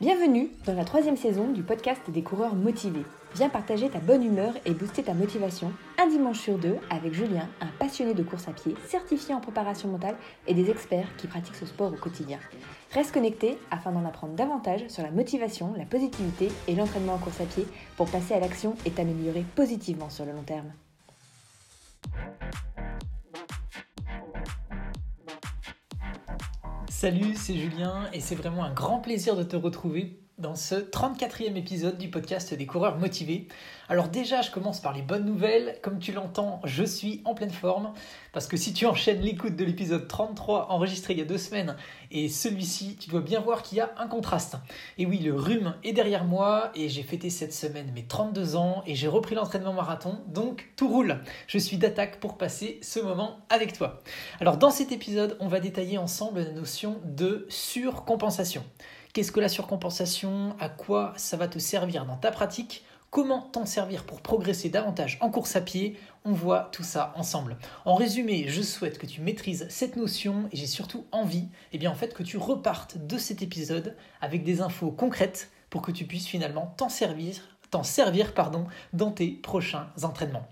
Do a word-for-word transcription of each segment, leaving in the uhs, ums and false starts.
Bienvenue dans la troisième saison du podcast des coureurs motivés. Viens partager ta bonne humeur et booster ta motivation un dimanche sur deux avec Julien, un passionné de course à pied, certifié en préparation mentale et des experts qui pratiquent ce sport au quotidien. Reste connecté afin d'en apprendre davantage sur la motivation, la positivité et l'entraînement en course à pied pour passer à l'action et t'améliorer positivement sur le long terme. Salut, c'est Julien et c'est vraiment un grand plaisir de te retrouver dans ce trente-quatrième épisode du podcast des coureurs motivés. Alors déjà, je commence par les bonnes nouvelles. Comme tu l'entends, je suis en pleine forme parce que si tu enchaînes l'écoute de l'épisode trente-trois enregistré il y a deux semaines et celui-ci, tu dois bien voir qu'il y a un contraste. Et oui, le rhume est derrière moi et j'ai fêté cette semaine mes trente-deux ans et j'ai repris l'entraînement marathon, donc tout roule. Je suis d'attaque pour passer ce moment avec toi. Alors dans cet épisode, on va détailler ensemble la notion de surcompensation. Qu'est-ce que la surcompensation? À quoi ça va te servir dans ta pratique? Comment t'en servir pour progresser davantage en course à pied? On voit tout ça ensemble. En résumé, je souhaite que tu maîtrises cette notion et j'ai surtout envie eh bien, en fait, que tu repartes de cet épisode avec des infos concrètes pour que tu puisses finalement t'en servir, t'en servir pardon, dans tes prochains entraînements.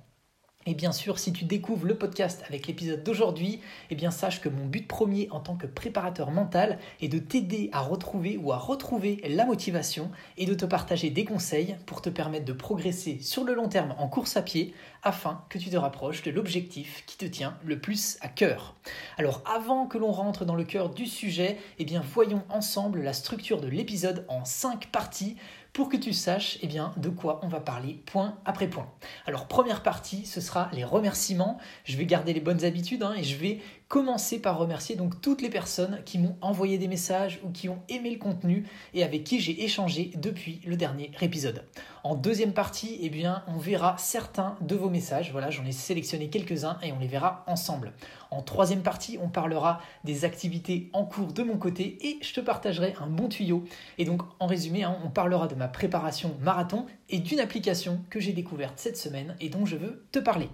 Et bien sûr, si tu découvres le podcast avec l'épisode d'aujourd'hui, eh bien sache que mon but premier en tant que préparateur mental est de t'aider à retrouver ou à retrouver la motivation et de te partager des conseils pour te permettre de progresser sur le long terme en course à pied afin que tu te rapproches de l'objectif qui te tient le plus à cœur. Alors avant que l'on rentre dans le cœur du sujet, eh bien voyons ensemble la structure de l'épisode en cinq parties pour que tu saches eh bien, de quoi on va parler point après point. Alors première partie, ce sera les remerciements. Je vais garder les bonnes habitudes hein, et je vais commencer par remercier donc toutes les personnes qui m'ont envoyé des messages ou qui ont aimé le contenu et avec qui j'ai échangé depuis le dernier épisode. En deuxième partie, eh bien, on verra certains de vos messages. Voilà, j'en ai sélectionné quelques-uns et on les verra ensemble. En troisième partie, on parlera des activités en cours de mon côté et je te partagerai un bon tuyau. Et donc, en résumé, hein, on parlera de ma préparation marathon et d'une application que j'ai découverte cette semaine et dont je veux te parler.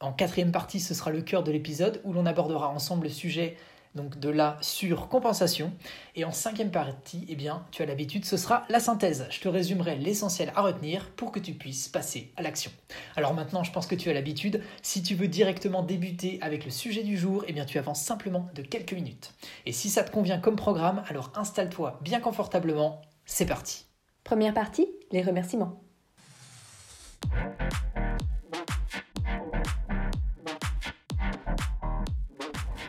En quatrième partie, ce sera le cœur de l'épisode où l'on abordera ensemble le sujet donc de la surcompensation. Et en cinquième partie, eh bien, tu as l'habitude, ce sera la synthèse. Je te résumerai l'essentiel à retenir pour que tu puisses passer à l'action. Alors maintenant, je pense que tu as l'habitude. Si tu veux directement débuter avec le sujet du jour, eh bien, tu avances simplement de quelques minutes. Et si ça te convient comme programme, alors installe-toi bien confortablement. C'est parti. Première partie, les remerciements.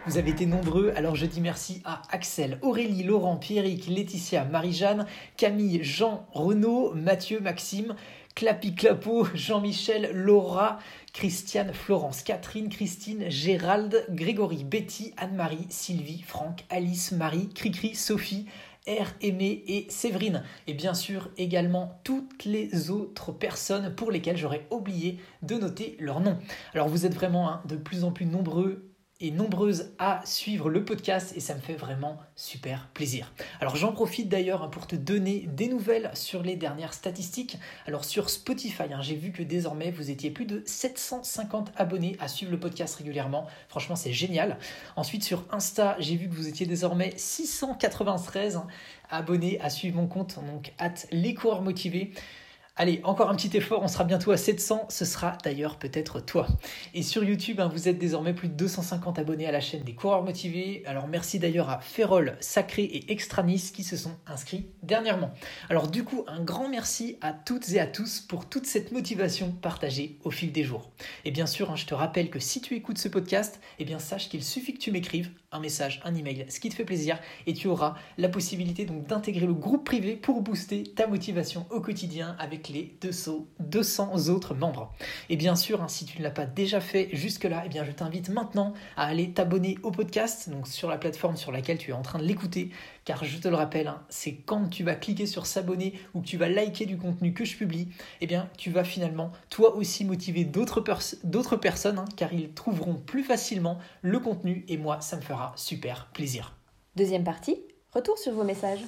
Vous avez été nombreux, alors je dis merci à Axel, Aurélie, Laurent, Pierrick, Laetitia, Marie-Jeanne, Camille, Jean, Renaud, Mathieu, Maxime, Clapi Clapo, Jean-Michel, Laura, Christiane, Florence, Catherine, Christine, Gérald, Grégory, Betty, Anne-Marie, Sylvie, Franck, Alice, Marie, Cricri, Sophie, R, Aimé et Séverine. Et bien sûr également toutes les autres personnes pour lesquelles j'aurais oublié de noter leur nom. Alors vous êtes vraiment hein, de plus en plus nombreux et nombreuses à suivre le podcast et ça me fait vraiment super plaisir. Alors j'en profite d'ailleurs pour te donner des nouvelles sur les dernières statistiques. Alors sur Spotify, hein, j'ai vu que désormais vous étiez plus de sept cent cinquante abonnés à suivre le podcast régulièrement. Franchement, c'est génial. Ensuite sur Insta, j'ai vu que vous étiez désormais six cent quatre-vingt-treize hein, abonnés à suivre mon compte, donc at les coureurs motivés. Allez, encore un petit effort, on sera bientôt à sept cents, ce sera d'ailleurs peut-être toi. Et sur YouTube, hein, vous êtes désormais plus de deux cent cinquante abonnés à la chaîne des coureurs motivés. Alors merci d'ailleurs à Ferrol, Sacré et Extranis qui se sont inscrits dernièrement. Alors du coup, un grand merci à toutes et à tous pour toute cette motivation partagée au fil des jours. Et bien sûr, hein, je te rappelle que si tu écoutes ce podcast, eh bien sache qu'il suffit que tu m'écrives un message, un email, ce qui te fait plaisir et tu auras la possibilité donc d'intégrer le groupe privé pour booster ta motivation au quotidien avec les deux cents autres membres. Et bien sûr, hein, si tu ne l'as pas déjà fait jusque-là, eh bien, je t'invite maintenant à aller t'abonner au podcast, donc sur la plateforme sur laquelle tu es en train de l'écouter, car je te le rappelle, hein, c'est quand tu vas cliquer sur s'abonner ou que tu vas liker du contenu que je publie, eh bien, tu vas finalement toi aussi motiver d'autres, pers- d'autres personnes, hein, car ils trouveront plus facilement le contenu et moi, ça me fera super plaisir. Deuxième partie, retour sur vos messages.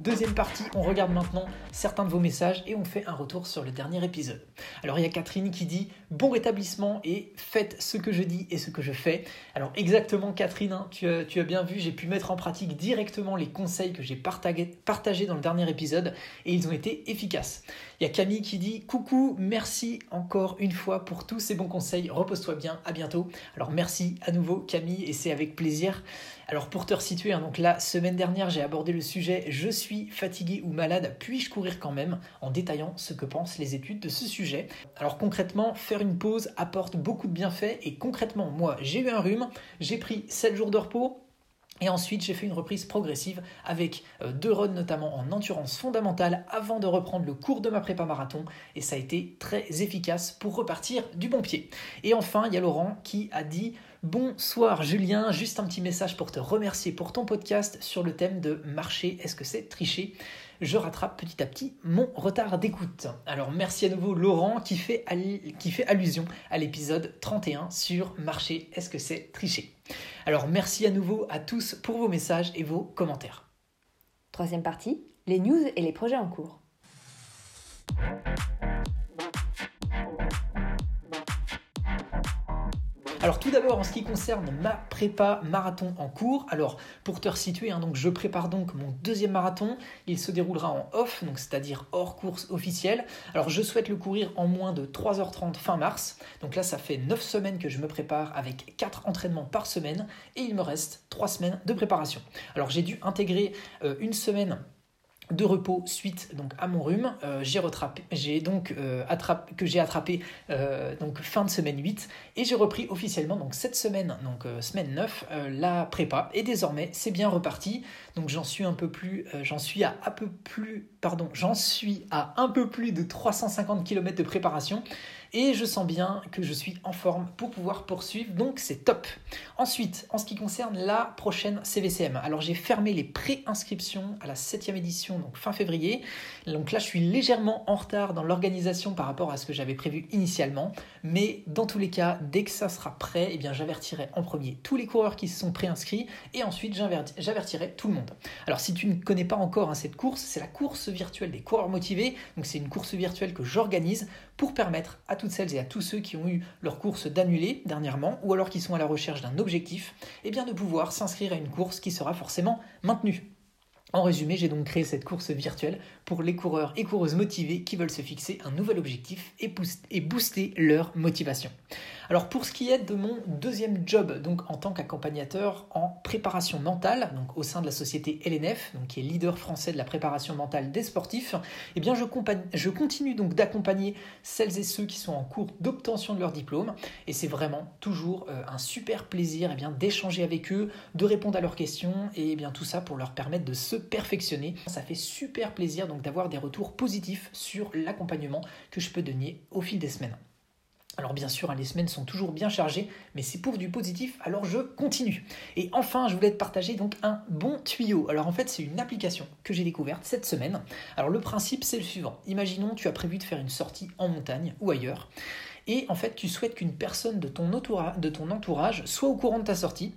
Deuxième partie, on regarde maintenant certains de vos messages et on fait un retour sur le dernier épisode. Alors il y a Catherine qui dit « Bon rétablissement et faites ce que je dis et ce que je fais ». Alors exactement Catherine, hein, tu, as, tu as bien vu, j'ai pu mettre en pratique directement les conseils que j'ai partagés dans le dernier épisode et ils ont été efficaces. Il y a Camille qui dit « Coucou, merci encore une fois pour tous ces bons conseils, repose-toi bien, à bientôt ». Alors merci à nouveau Camille et c'est avec plaisir. Alors pour te resituer, hein, donc la semaine dernière j'ai abordé le sujet « Je suis fatigué ou malade, puis-je courir quand même ?» en détaillant ce que pensent les études de ce sujet. Alors concrètement, faire une pause apporte beaucoup de bienfaits et concrètement, moi j'ai eu un rhume, j'ai pris sept jours de repos et ensuite j'ai fait une reprise progressive avec deux runs notamment en endurance fondamentale avant de reprendre le cours de ma prépa marathon et ça a été très efficace pour repartir du bon pied. Et enfin, il y a Laurent qui a dit « Bonsoir Julien, juste un petit message pour te remercier pour ton podcast sur le thème de marcher, est-ce que c'est tricher ? Je rattrape petit à petit mon retard d'écoute. » Alors merci à nouveau Laurent qui fait, all... qui fait allusion à l'épisode trente et un sur marcher, est-ce que c'est tricher ? Alors merci à nouveau à tous pour vos messages et vos commentaires. Troisième partie, les news et les projets en cours. Alors tout d'abord en ce qui concerne ma prépa marathon en cours, alors pour te resituer, hein, donc je prépare donc mon deuxième marathon, il se déroulera en off, donc c'est-à-dire hors course officielle. Alors je souhaite le courir en moins de trois heures trente fin mars, donc là ça fait neuf semaines que je me prépare avec quatre entraînements par semaine et il me reste trois semaines de préparation. Alors j'ai dû intégrer euh, une semaine de repos suite donc à mon rhume, euh, j'ai rattrapé, j'ai donc euh, attrapé, que j'ai attrapé euh, donc fin de semaine huit et j'ai repris officiellement donc cette semaine donc euh, semaine neuf euh, la prépa et désormais c'est bien reparti donc j'en suis un peu plus euh, j'en suis à un peu plus pardon j'en suis à un peu plus de trois cent cinquante kilomètres de préparation. Et je sens bien que je suis en forme pour pouvoir poursuivre, donc c'est top. Ensuite, en ce qui concerne la prochaine C V C M, alors j'ai fermé les pré-inscriptions à la septième édition, donc fin février. Donc là, je suis légèrement en retard dans l'organisation par rapport à ce que j'avais prévu initialement. Mais dans tous les cas, dès que ça sera prêt, eh bien, j'avertirai en premier tous les coureurs qui se sont pré-inscrits et ensuite j'avertirai tout le monde. Alors si tu ne connais pas encore hein, cette course, c'est la course virtuelle des coureurs motivés. Donc c'est une course virtuelle que j'organise pour permettre à toutes celles et à tous ceux qui ont eu leur course d'annulée dernièrement ou alors qui sont à la recherche d'un objectif, eh bien de pouvoir s'inscrire à une course qui sera forcément maintenue. En résumé, j'ai donc créé cette course virtuelle pour les coureurs et coureuses motivés qui veulent se fixer un nouvel objectif et booster leur motivation. Alors pour ce qui est de mon deuxième job, donc en tant qu'accompagnateur en préparation mentale, donc au sein de la société L N F, donc qui est leader français de la préparation mentale des sportifs, eh bien je, je continue donc d'accompagner celles et ceux qui sont en cours d'obtention de leur diplôme, et c'est vraiment toujours euh, un super plaisir eh bien, d'échanger avec eux, de répondre à leurs questions, et eh bien tout ça pour leur permettre de se perfectionner. Ça fait super plaisir donc d'avoir des retours positifs sur l'accompagnement que je peux donner au fil des semaines. Alors bien sûr, les semaines sont toujours bien chargées, mais c'est pour du positif, alors je continue. Et enfin, je voulais te partager donc un bon tuyau. Alors en fait, c'est une application que j'ai découverte cette semaine. Alors le principe, c'est le suivant. Imaginons, tu as prévu de faire une sortie en montagne ou ailleurs. Et en fait, tu souhaites qu'une personne de ton entourage soit au courant de ta sortie.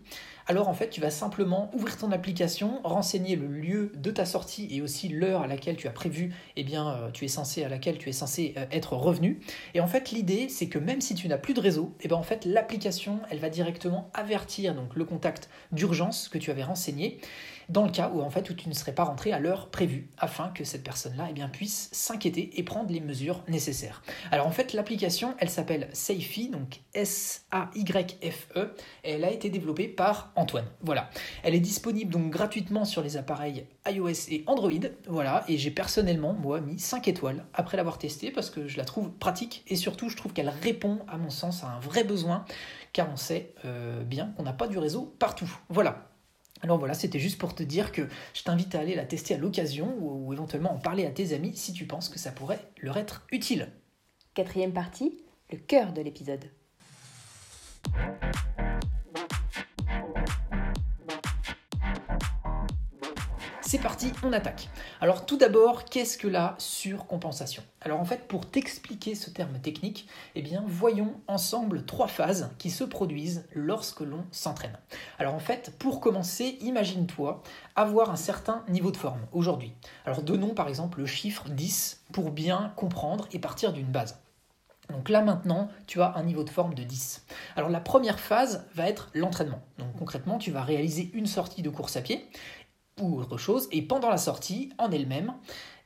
Alors en fait, tu vas simplement ouvrir ton application, renseigner le lieu de ta sortie et aussi l'heure à laquelle tu as prévu, eh bien, tu es censé, à laquelle tu es censé être revenu. Et en fait, l'idée, c'est que même si tu n'as plus de réseau, eh bien, en fait, l'application, elle va directement avertir donc, le contact d'urgence que tu avais renseigné dans le cas où, en fait, où tu ne serais pas rentré à l'heure prévue afin que cette personne-là eh bien, puisse s'inquiéter et prendre les mesures nécessaires. Alors en fait, l'application, elle s'appelle Safee, donc S A Y F E, et elle a été développée par Antoine. Voilà. Elle est disponible donc gratuitement sur les appareils iOS et Android. Voilà. Et j'ai personnellement, moi, mis cinq étoiles après l'avoir testée parce que je la trouve pratique et surtout, je trouve qu'elle répond, à mon sens, à un vrai besoin car on sait euh, bien qu'on n'a pas du réseau partout. Voilà. Alors voilà, c'était juste pour te dire que je t'invite à aller la tester à l'occasion ou, ou éventuellement en parler à tes amis si tu penses que ça pourrait leur être utile. Quatrième partie, le cœur de l'épisode. C'est parti, on attaque. Alors tout d'abord, qu'est-ce que la surcompensation ? Alors en fait, pour t'expliquer ce terme technique, eh bien voyons ensemble trois phases qui se produisent lorsque l'on s'entraîne. Alors en fait, pour commencer, imagine-toi avoir un certain niveau de forme aujourd'hui. Alors donnons par exemple le chiffre dix pour bien comprendre et partir d'une base. Donc là maintenant, tu as un niveau de forme de dix. Alors la première phase va être l'entraînement. Donc concrètement, tu vas réaliser une sortie de course à pied ou autre chose, et pendant la sortie en elle-même,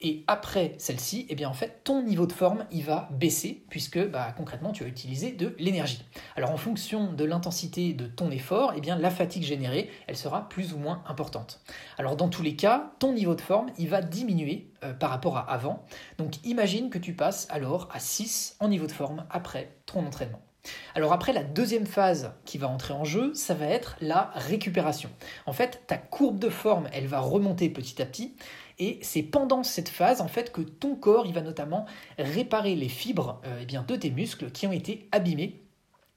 et après celle-ci, eh bien en fait, ton niveau de forme il va baisser, puisque bah, concrètement, tu vas utiliser de l'énergie. Alors en fonction de l'intensité de ton effort, eh bien, la fatigue générée, elle sera plus ou moins importante. Alors dans tous les cas, ton niveau de forme il va diminuer euh, par rapport à avant. Donc imagine que tu passes alors à six en niveau de forme après ton entraînement. Alors après, la deuxième phase qui va entrer en jeu, ça va être la récupération. En fait, ta courbe de forme, elle va remonter petit à petit, et c'est pendant cette phase en fait que ton corps, il va notamment réparer les fibres euh, eh bien, de tes muscles qui ont été abîmés,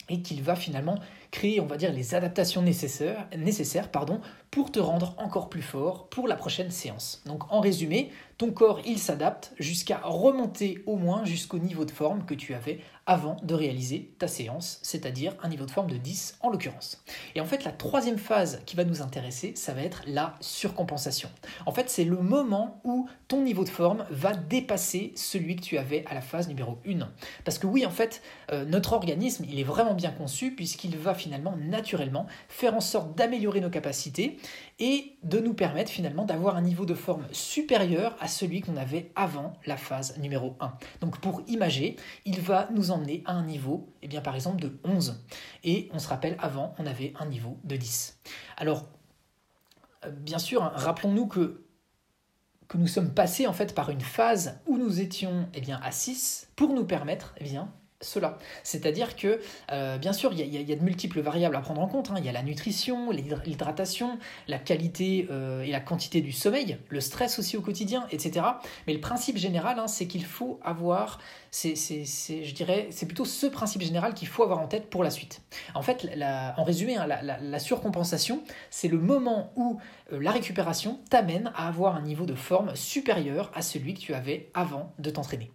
et qu'il va finalement créer, on va dire, les adaptations nécessaires, nécessaires pardon, pour te rendre encore plus fort pour la prochaine séance. Donc en résumé, ton corps il s'adapte jusqu'à remonter au moins jusqu'au niveau de forme que tu avais avant de réaliser ta séance, c'est-à-dire un niveau de forme de dix en l'occurrence. Et en fait, la troisième phase qui va nous intéresser, ça va être la surcompensation. En fait, c'est le moment où ton niveau de forme va dépasser celui que tu avais à la phase numéro un. Parce que oui, en fait, euh, notre organisme, il est vraiment bien conçu puisqu'il va finalement naturellement faire en sorte d'améliorer nos capacités et de nous permettre finalement d'avoir un niveau de forme supérieur à celui qu'on avait avant la phase numéro un. Donc pour imager, il va nous emmener à un niveau, eh bien, par exemple de onze. Et on se rappelle, avant, on avait un niveau de dix. Alors, bien sûr, hein, rappelons-nous que que nous sommes passés en fait par une phase où nous étions eh bien, à six pour nous permettre eh bien, cela. C'est-à-dire que, euh, bien sûr, il y, y, y a de multiples variables à prendre en compte. Il y a la nutrition, l'hydratation, la qualité euh, et la quantité du sommeil, le stress aussi au quotidien, et cetera. Mais le principe général, hein, c'est qu'il faut avoir, c'est, c'est, c'est, je dirais, c'est plutôt ce principe général qu'il faut avoir en tête pour la suite. En fait, la, en résumé, hein, la, la, la surcompensation, c'est le moment où euh, la récupération t'amène à avoir un niveau de forme supérieur à celui que tu avais avant de t'entraîner.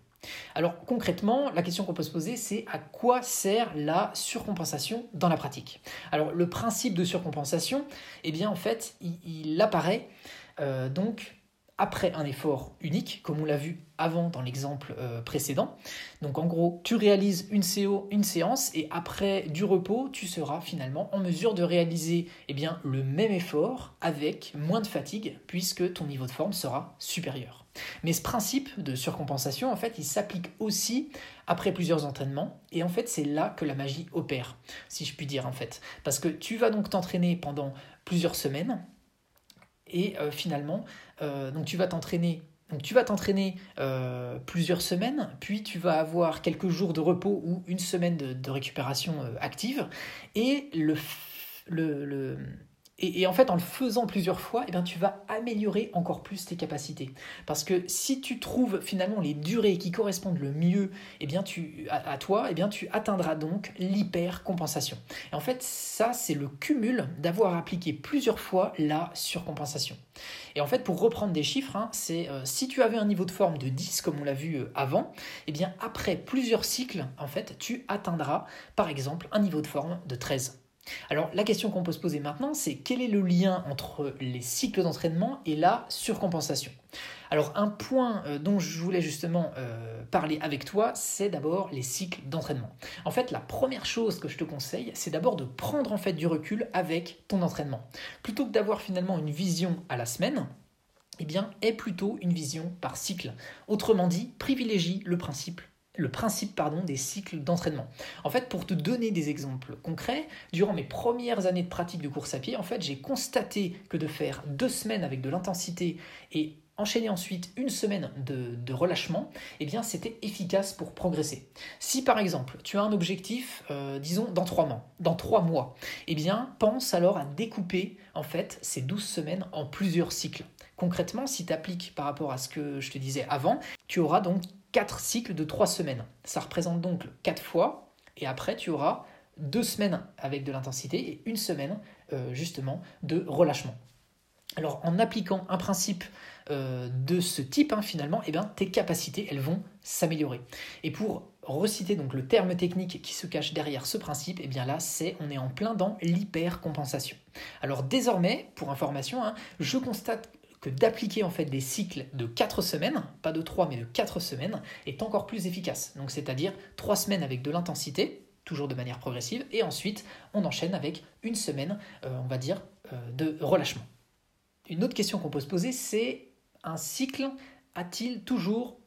Alors concrètement, la question qu'on peut se poser, c'est à quoi sert la surcompensation dans la pratique? Alors le principe de surcompensation, eh bien en fait, il, il apparaît euh, donc après un effort unique, comme on l'a vu avant dans l'exemple euh, précédent. Donc en gros, tu réalises une, C O, une séance et après du repos, tu seras finalement en mesure de réaliser eh bien, le même effort avec moins de fatigue puisque ton niveau de forme sera supérieur. Mais ce principe de surcompensation, en fait, il s'applique aussi après plusieurs entraînements et en fait, c'est là que la magie opère, si je puis dire en fait. Parce que tu vas donc t'entraîner pendant plusieurs semaines et euh, finalement, euh, donc tu vas t'entraîner Donc tu vas t'entraîner euh, plusieurs semaines, puis tu vas avoir quelques jours de repos ou une semaine de, de récupération euh, active et le... le, le Et, et en fait, en le faisant plusieurs fois, eh bien, tu vas améliorer encore plus tes capacités. Parce que si tu trouves finalement les durées qui correspondent le mieux eh bien, tu, à, à toi, eh bien, tu atteindras donc l'hypercompensation. Et en fait, ça, c'est le cumul d'avoir appliqué plusieurs fois la surcompensation. Et en fait, pour reprendre des chiffres, hein, c'est euh, si tu avais un niveau de forme de dix, comme on l'a vu euh, avant, eh bien, après plusieurs cycles, en fait, tu atteindras, par exemple, un niveau de forme de treize. Alors la question qu'on peut se poser maintenant, c'est quel est le lien entre les cycles d'entraînement et la surcompensation? Alors un point euh, dont je voulais justement euh, parler avec toi, c'est d'abord les cycles d'entraînement. En fait, la première chose que je te conseille, c'est d'abord de prendre en fait du recul avec ton entraînement. Plutôt que d'avoir finalement une vision à la semaine, eh bien, aie plutôt une vision par cycle. Autrement dit, privilégie le principe. le principe pardon, des cycles d'entraînement. En fait, pour te donner des exemples concrets, durant mes premières années de pratique de course à pied, en fait, j'ai constaté que de faire deux semaines avec de l'intensité et enchaîner ensuite une semaine de, de relâchement, eh bien, c'était efficace pour progresser. Si par exemple, tu as un objectif, euh, disons, dans trois mois, dans trois mois, eh bien, pense alors à découper en fait ces douze semaines en plusieurs cycles. Concrètement, si tu appliques par rapport à ce que je te disais avant, tu auras donc quatre cycles de trois semaines. Ça représente donc quatre fois, et après tu auras deux semaines avec de l'intensité et une semaine euh, justement de relâchement. Alors en appliquant un principe euh, de ce type, hein, finalement, eh bien, tes capacités elles vont s'améliorer. Et pour reciter donc le terme technique qui se cache derrière ce principe, eh bien là, c'est on est en plein dans l'hypercompensation. Alors désormais, pour information, hein, je constate que d'appliquer en fait des cycles de quatre semaines, pas de trois mais de quatre semaines, est encore plus efficace. Donc c'est-à-dire trois semaines avec de l'intensité, toujours de manière progressive, et ensuite on enchaîne avec une semaine, euh, on va dire, euh, de relâchement. Une autre question qu'on peut se poser, c'est un cycle a-t-il toujours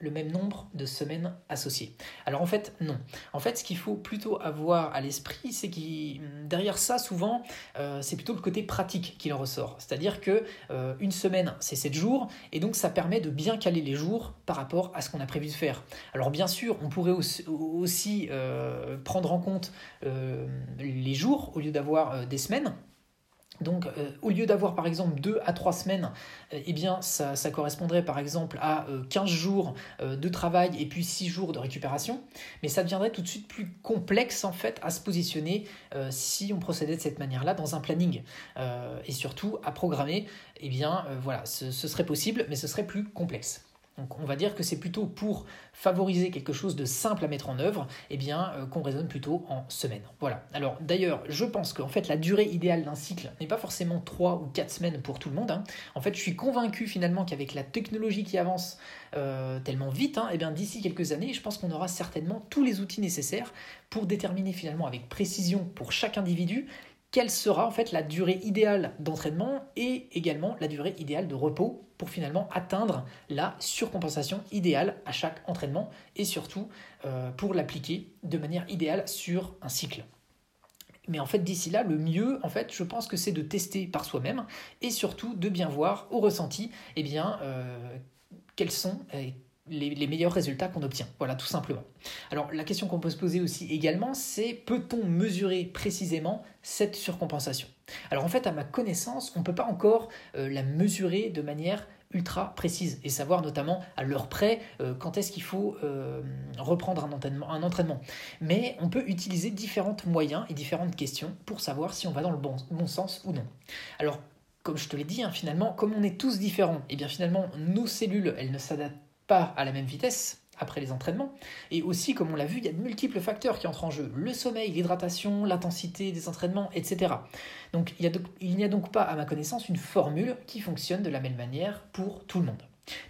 le même nombre de semaines associées? Alors en fait, non. En fait, ce qu'il faut plutôt avoir à l'esprit, c'est que derrière ça, souvent, euh, c'est plutôt le côté pratique qui en ressort. C'est-à-dire que euh, une semaine, c'est sept jours, et donc ça permet de bien caler les jours par rapport à ce qu'on a prévu de faire. Alors bien sûr, on pourrait aussi, aussi euh, prendre en compte euh, les jours au lieu d'avoir euh, des semaines. Donc, euh, au lieu d'avoir par exemple deux à trois semaines, euh, eh bien, ça, ça correspondrait par exemple à euh, quinze jours euh, de travail et puis six jours de récupération. Mais ça deviendrait tout de suite plus complexe en fait à se positionner euh, si on procédait de cette manière-là dans un planning. Euh, et surtout à programmer, eh bien, euh, voilà, ce, ce serait possible, mais ce serait plus complexe. Donc, on va dire que c'est plutôt pour favoriser quelque chose de simple à mettre en œuvre, eh bien, euh, qu'on raisonne plutôt en semaine. Voilà. Alors, d'ailleurs, je pense qu'en fait, la durée idéale d'un cycle n'est pas forcément trois ou quatre semaines pour tout le monde, hein. En fait, je suis convaincu finalement qu'avec la technologie qui avance euh, tellement vite, hein, eh bien, d'ici quelques années, je pense qu'on aura certainement tous les outils nécessaires pour déterminer finalement avec précision pour chaque individu quelle sera en fait la durée idéale d'entraînement et également la durée idéale de repos pour finalement atteindre la surcompensation idéale à chaque entraînement et surtout euh, pour l'appliquer de manière idéale sur un cycle. Mais en fait, d'ici là, le mieux, en fait, je pense que c'est de tester par soi-même et surtout de bien voir au ressenti eh bien, euh, quels sont euh, Les, les meilleurs résultats qu'on obtient. Voilà, tout simplement. Alors, la question qu'on peut se poser aussi également, c'est peut-on mesurer précisément cette surcompensation? Alors, en fait, à ma connaissance, on ne peut pas encore euh, la mesurer de manière ultra précise et savoir notamment à l'heure près euh, quand est-ce qu'il faut euh, reprendre un entraînement, un entraînement. Mais on peut utiliser différents moyens et différentes questions pour savoir si on va dans le bon, bon sens ou non. Alors, comme je te l'ai dit, hein, finalement, comme on est tous différents, et bien finalement, nos cellules, elles ne s'adaptent pas à la même vitesse après les entraînements. Et aussi, comme on l'a vu, il y a de multiples facteurs qui entrent en jeu. Le sommeil, l'hydratation, l'intensité des entraînements, et cetera. Donc, il, y a de, il n'y a donc pas, à ma connaissance, une formule qui fonctionne de la même manière pour tout le monde.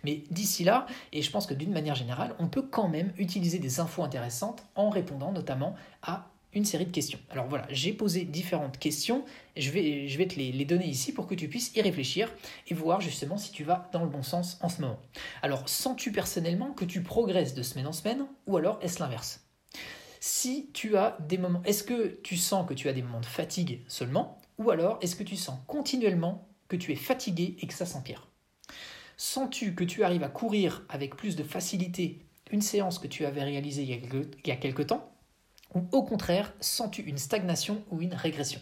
Mais d'ici là, et je pense que d'une manière générale, on peut quand même utiliser des infos intéressantes en répondant notamment à une série de questions. Alors voilà, j'ai posé différentes questions, je vais, je vais te les, les donner ici pour que tu puisses y réfléchir et voir justement si tu vas dans le bon sens en ce moment. Alors, sens-tu personnellement que tu progresses de semaine en semaine ou alors est-ce l'inverse ? Si tu as des moments, est-ce que tu sens que tu as des moments de fatigue seulement ou alors est-ce que tu sens continuellement que tu es fatigué et que ça s'empire ? Sens-tu que tu arrives à courir avec plus de facilité une séance que tu avais réalisée il y a quelque, il y a quelque temps ? Ou au contraire, sens-tu une stagnation ou une régression?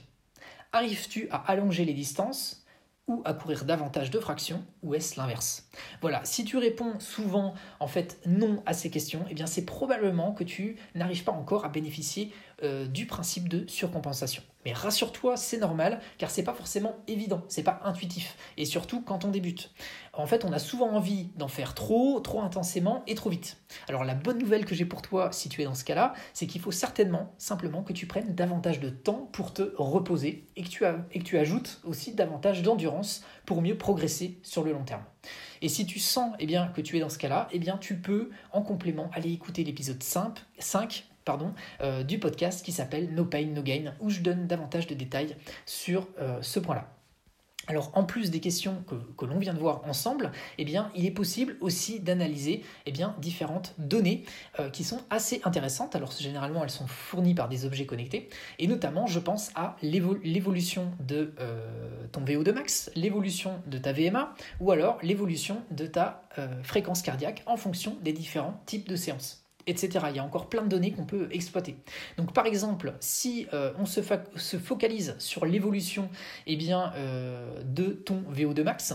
Arrives-tu à allonger les distances ou à courir davantage de fractions ou est-ce l'inverse? Voilà, si tu réponds souvent en fait non à ces questions, eh bien c'est probablement que tu n'arrives pas encore à bénéficier euh, du principe de surcompensation. Mais rassure-toi, c'est normal car c'est pas forcément évident, c'est pas intuitif et surtout quand on débute. En fait, on a souvent envie d'en faire trop, trop intensément et trop vite. Alors la bonne nouvelle que j'ai pour toi si tu es dans ce cas-là, c'est qu'il faut certainement simplement que tu prennes davantage de temps pour te reposer et que tu, a, et que tu ajoutes aussi davantage d'endurance pour mieux progresser sur le long terme. Et si tu sens eh bien, que tu es dans ce cas-là, eh bien, tu peux en complément aller écouter l'épisode cinq Pardon, euh, du podcast qui s'appelle No Pain, No Gain, où je donne davantage de détails sur euh, ce point-là. Alors, en plus des questions que, que l'on vient de voir ensemble, eh bien, il est possible aussi d'analyser eh bien, différentes données euh, qui sont assez intéressantes. Alors, généralement, elles sont fournies par des objets connectés. Et notamment, je pense à l'évo- l'évolution de euh, ton V O deux max, l'évolution de ta V M A, ou alors l'évolution de ta euh, fréquence cardiaque en fonction des différents types de séances. Etc. Il y a encore plein de données qu'on peut exploiter. Donc, par exemple, si euh, on se, fa- se focalise sur l'évolution eh bien, euh, de ton V O deux max,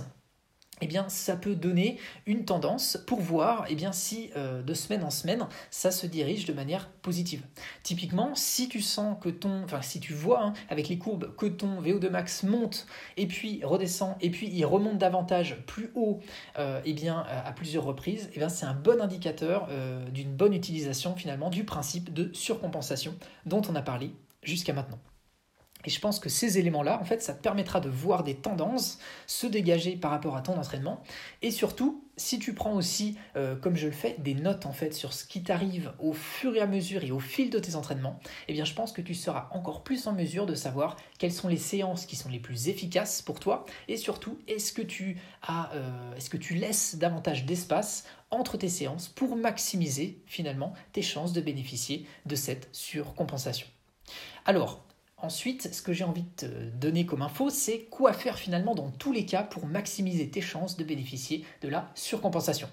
eh bien, ça peut donner une tendance pour voir eh bien, si euh, de semaine en semaine, ça se dirige de manière positive. Typiquement, si tu sens que ton, enfin, si tu vois hein, avec les courbes que ton V O deux max monte et puis redescend et puis il remonte davantage plus haut euh, eh bien, à plusieurs reprises, eh bien, c'est un bon indicateur euh, d'une bonne utilisation finalement du principe de surcompensation dont on a parlé jusqu'à maintenant. Et je pense que ces éléments-là, en fait, ça te permettra de voir des tendances se dégager par rapport à ton entraînement. Et surtout, si tu prends aussi, euh, comme je le fais, des notes en fait sur ce qui t'arrive au fur et à mesure et au fil de tes entraînements, eh bien, je pense que tu seras encore plus en mesure de savoir quelles sont les séances qui sont les plus efficaces pour toi. Et surtout, est-ce que tu as, euh, est-ce que tu laisses davantage d'espace entre tes séances pour maximiser finalement tes chances de bénéficier de cette surcompensation. Alors, ensuite, ce que j'ai envie de te donner comme info, c'est quoi faire finalement dans tous les cas pour maximiser tes chances de bénéficier de la surcompensation.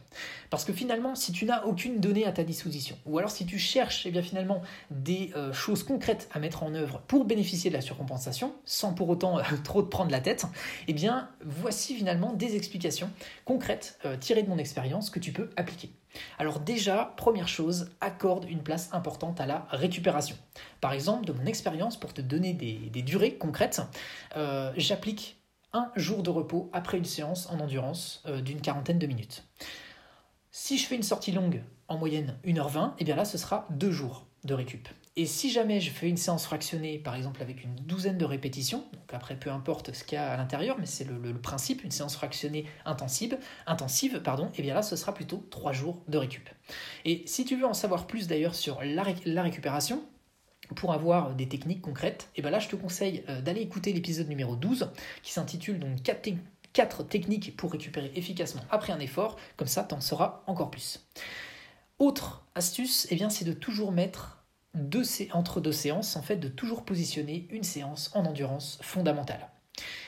Parce que finalement, si tu n'as aucune donnée à ta disposition, ou alors si tu cherches eh bien, finalement des euh, choses concrètes à mettre en œuvre pour bénéficier de la surcompensation, sans pour autant euh, trop te prendre la tête, eh bien voici finalement des explications concrètes euh, tirées de mon expérience que tu peux appliquer. Alors déjà, première chose, accorde une place importante à la récupération. Par exemple, de mon expérience, pour te donner des, des durées concrètes, euh, j'applique un jour de repos après une séance en endurance euh, d'une quarantaine de minutes. Si je fais une sortie longue, en moyenne une heure vingt, et bien là ce sera deux jours de récup. Et si jamais je fais une séance fractionnée, par exemple avec une douzaine de répétitions, donc après peu importe ce qu'il y a à l'intérieur, mais c'est le, le, le principe, une séance fractionnée intensive, intensive pardon, et bien là ce sera plutôt trois jours de récup. Et si tu veux en savoir plus d'ailleurs sur la, ré- la récupération, pour avoir des techniques concrètes, et bien là je te conseille d'aller écouter l'épisode numéro douze qui s'intitule donc quatre techniques pour récupérer efficacement après un effort, comme ça tu en sauras encore plus. Autre astuce, eh bien, c'est de toujours mettre deux sé- entre deux séances, en fait, de toujours positionner une séance en endurance fondamentale.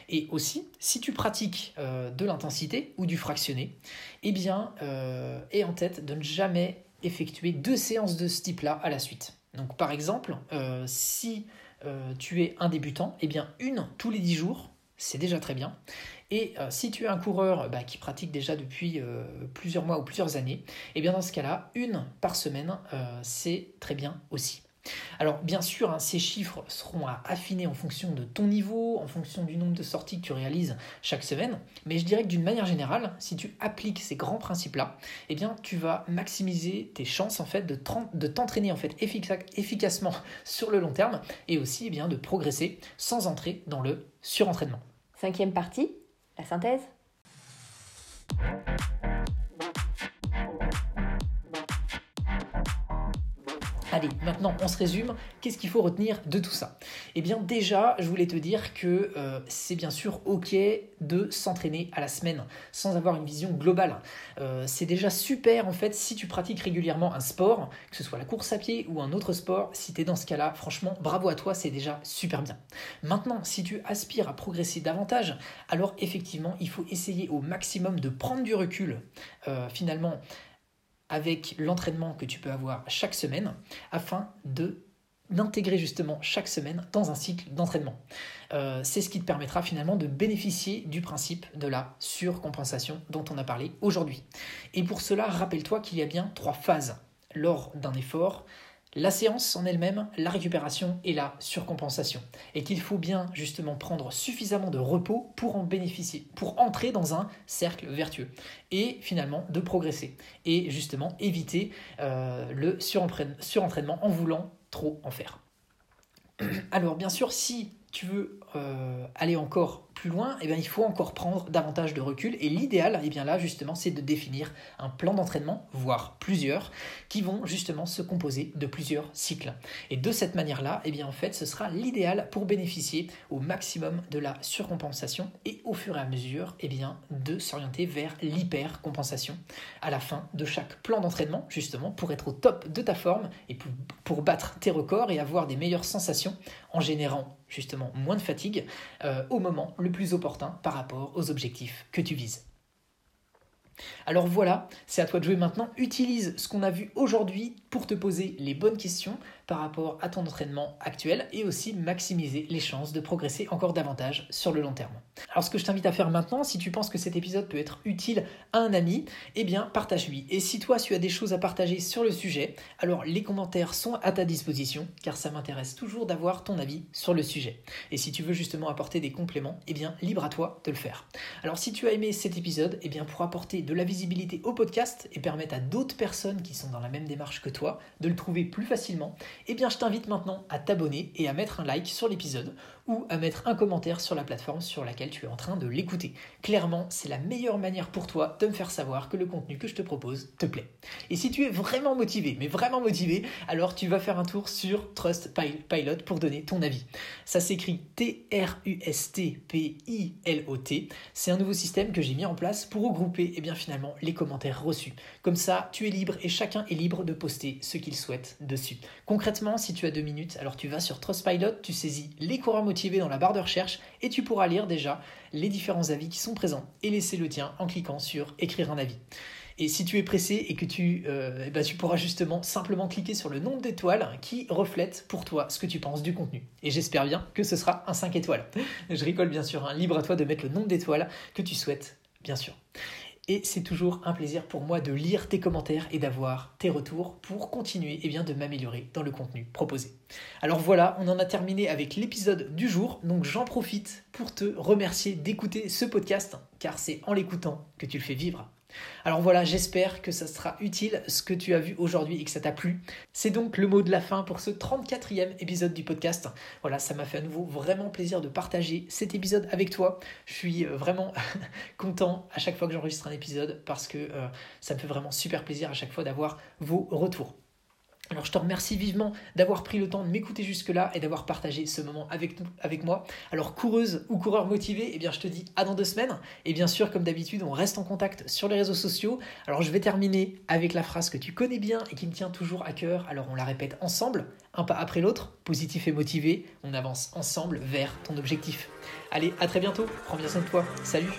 Et aussi, si tu pratiques euh, de l'intensité ou du fractionné, eh bien, euh, aie en tête de ne jamais effectuer deux séances de ce type-là à la suite. Donc, par exemple, euh, si euh, tu es un débutant, eh bien, une tous les dix jours, c'est déjà très bien. Et euh, si tu es un coureur bah, qui pratique déjà depuis euh, plusieurs mois ou plusieurs années, et bien dans ce cas-là, une par semaine, euh, c'est très bien aussi. Alors bien sûr, hein, ces chiffres seront à affiner en fonction de ton niveau, en fonction du nombre de sorties que tu réalises chaque semaine, mais je dirais que d'une manière générale, si tu appliques ces grands principes-là, eh bien tu vas maximiser tes chances en fait, de, tra- de t'entraîner en fait, effic- efficacement sur le long terme et aussi eh bien, de progresser sans entrer dans le surentraînement. Cinquième partie, la synthèse. Allez, maintenant on se résume, qu'est-ce qu'il faut retenir de tout ça ? Eh bien déjà, je voulais te dire que euh, c'est bien sûr ok de s'entraîner à la semaine sans avoir une vision globale. Euh, c'est déjà super en fait si tu pratiques régulièrement un sport, que ce soit la course à pied ou un autre sport, si tu es dans ce cas-là, franchement bravo à toi, c'est déjà super bien. Maintenant, si tu aspires à progresser davantage, alors effectivement il faut essayer au maximum de prendre du recul euh, finalement, avec l'entraînement que tu peux avoir chaque semaine, afin de, d'intégrer justement chaque semaine dans un cycle d'entraînement. Euh, c'est ce qui te permettra finalement de bénéficier du principe de la surcompensation dont on a parlé aujourd'hui. Et pour cela, rappelle-toi qu'il y a bien trois phases lors d'un effort, la séance en elle-même, la récupération et la surcompensation. Et qu'il faut bien justement prendre suffisamment de repos pour en bénéficier, pour entrer dans un cercle vertueux et finalement de progresser et justement éviter euh, le surentraîne- surentraînement en voulant trop en faire. Alors bien sûr, si tu veux euh, aller encore plus loin, eh bien, il faut encore prendre davantage de recul. Et l'idéal, eh bien, là justement, c'est de définir un plan d'entraînement, voire plusieurs, qui vont justement se composer de plusieurs cycles. Et de cette manière-là, eh bien, en fait, ce sera l'idéal pour bénéficier au maximum de la surcompensation et au fur et à mesure, eh bien, de s'orienter vers l'hypercompensation à la fin de chaque plan d'entraînement, justement, pour être au top de ta forme et pour, pour battre tes records et avoir des meilleures sensations en générant justement moins de fatigue euh, au moment le plus opportun par rapport aux objectifs que tu vises. Alors voilà, c'est à toi de jouer maintenant. Utilise ce qu'on a vu aujourd'hui pour te poser les bonnes questions par rapport à ton entraînement actuel et aussi maximiser les chances de progresser encore davantage sur le long terme. Alors ce que je t'invite à faire maintenant, si tu penses que cet épisode peut être utile à un ami, eh bien partage-lui. Et si toi tu as des choses à partager sur le sujet, alors les commentaires sont à ta disposition car ça m'intéresse toujours d'avoir ton avis sur le sujet. Et si tu veux justement apporter des compléments, eh bien libre à toi de le faire. Alors si tu as aimé cet épisode, eh bien pour apporter de la visibilité au podcast et permettre à d'autres personnes qui sont dans la même démarche que toi de le trouver plus facilement, eh bien, je t'invite maintenant à t'abonner et à mettre un like sur l'épisode ou à mettre un commentaire sur la plateforme sur laquelle tu es en train de l'écouter. Clairement, c'est la meilleure manière pour toi de me faire savoir que le contenu que je te propose te plaît. Et si tu es vraiment motivé, mais vraiment motivé, alors tu vas faire un tour sur Trustpilot pour donner ton avis. Ça s'écrit T R U S T P I L O T. C'est un nouveau système que j'ai mis en place pour regrouper eh bien, finalement les commentaires reçus. Comme ça, tu es libre et chacun est libre de poster ce qu'il souhaite dessus. Concrètement, si tu as deux minutes, alors tu vas sur Trustpilot, tu saisis les coureurs motivés dans la barre de recherche et tu pourras lire déjà les différents avis qui sont présents et laisser le tien en cliquant sur « Écrire un avis ». Et si tu es pressé et que tu, euh, et ben tu pourras justement simplement cliquer sur le nombre d'étoiles qui reflète pour toi ce que tu penses du contenu. Et j'espère bien que ce sera un cinq étoiles. Je rigole bien sûr, hein. Libre à toi de mettre le nombre d'étoiles que tu souhaites, bien sûr. Et c'est toujours un plaisir pour moi de lire tes commentaires et d'avoir tes retours pour continuer eh bien, de m'améliorer dans le contenu proposé. Alors voilà, on en a terminé avec l'épisode du jour, donc j'en profite pour te remercier d'écouter ce podcast, car c'est en l'écoutant que tu le fais vivre. Alors voilà, j'espère que ça sera utile ce que tu as vu aujourd'hui et que ça t'a plu. C'est donc le mot de la fin pour ce trente-quatrième épisode du podcast. Voilà, ça m'a fait à nouveau vraiment plaisir de partager cet épisode avec toi. Je suis vraiment content à chaque fois que j'enregistre un épisode parce que euh, ça me fait vraiment super plaisir à chaque fois d'avoir vos retours. Alors je te remercie vivement d'avoir pris le temps de m'écouter jusque-là et d'avoir partagé ce moment avec, avec moi. Alors coureuse ou coureur motivé, eh bien je te dis à dans deux semaines. Et bien sûr, comme d'habitude, on reste en contact sur les réseaux sociaux. Alors je vais terminer avec la phrase que tu connais bien et qui me tient toujours à cœur. Alors on la répète ensemble, un pas après l'autre, positif et motivé. On avance ensemble vers ton objectif. Allez, à très bientôt. Prends bien soin de toi. Salut.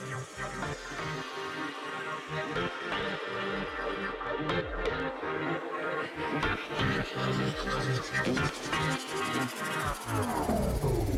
Oh,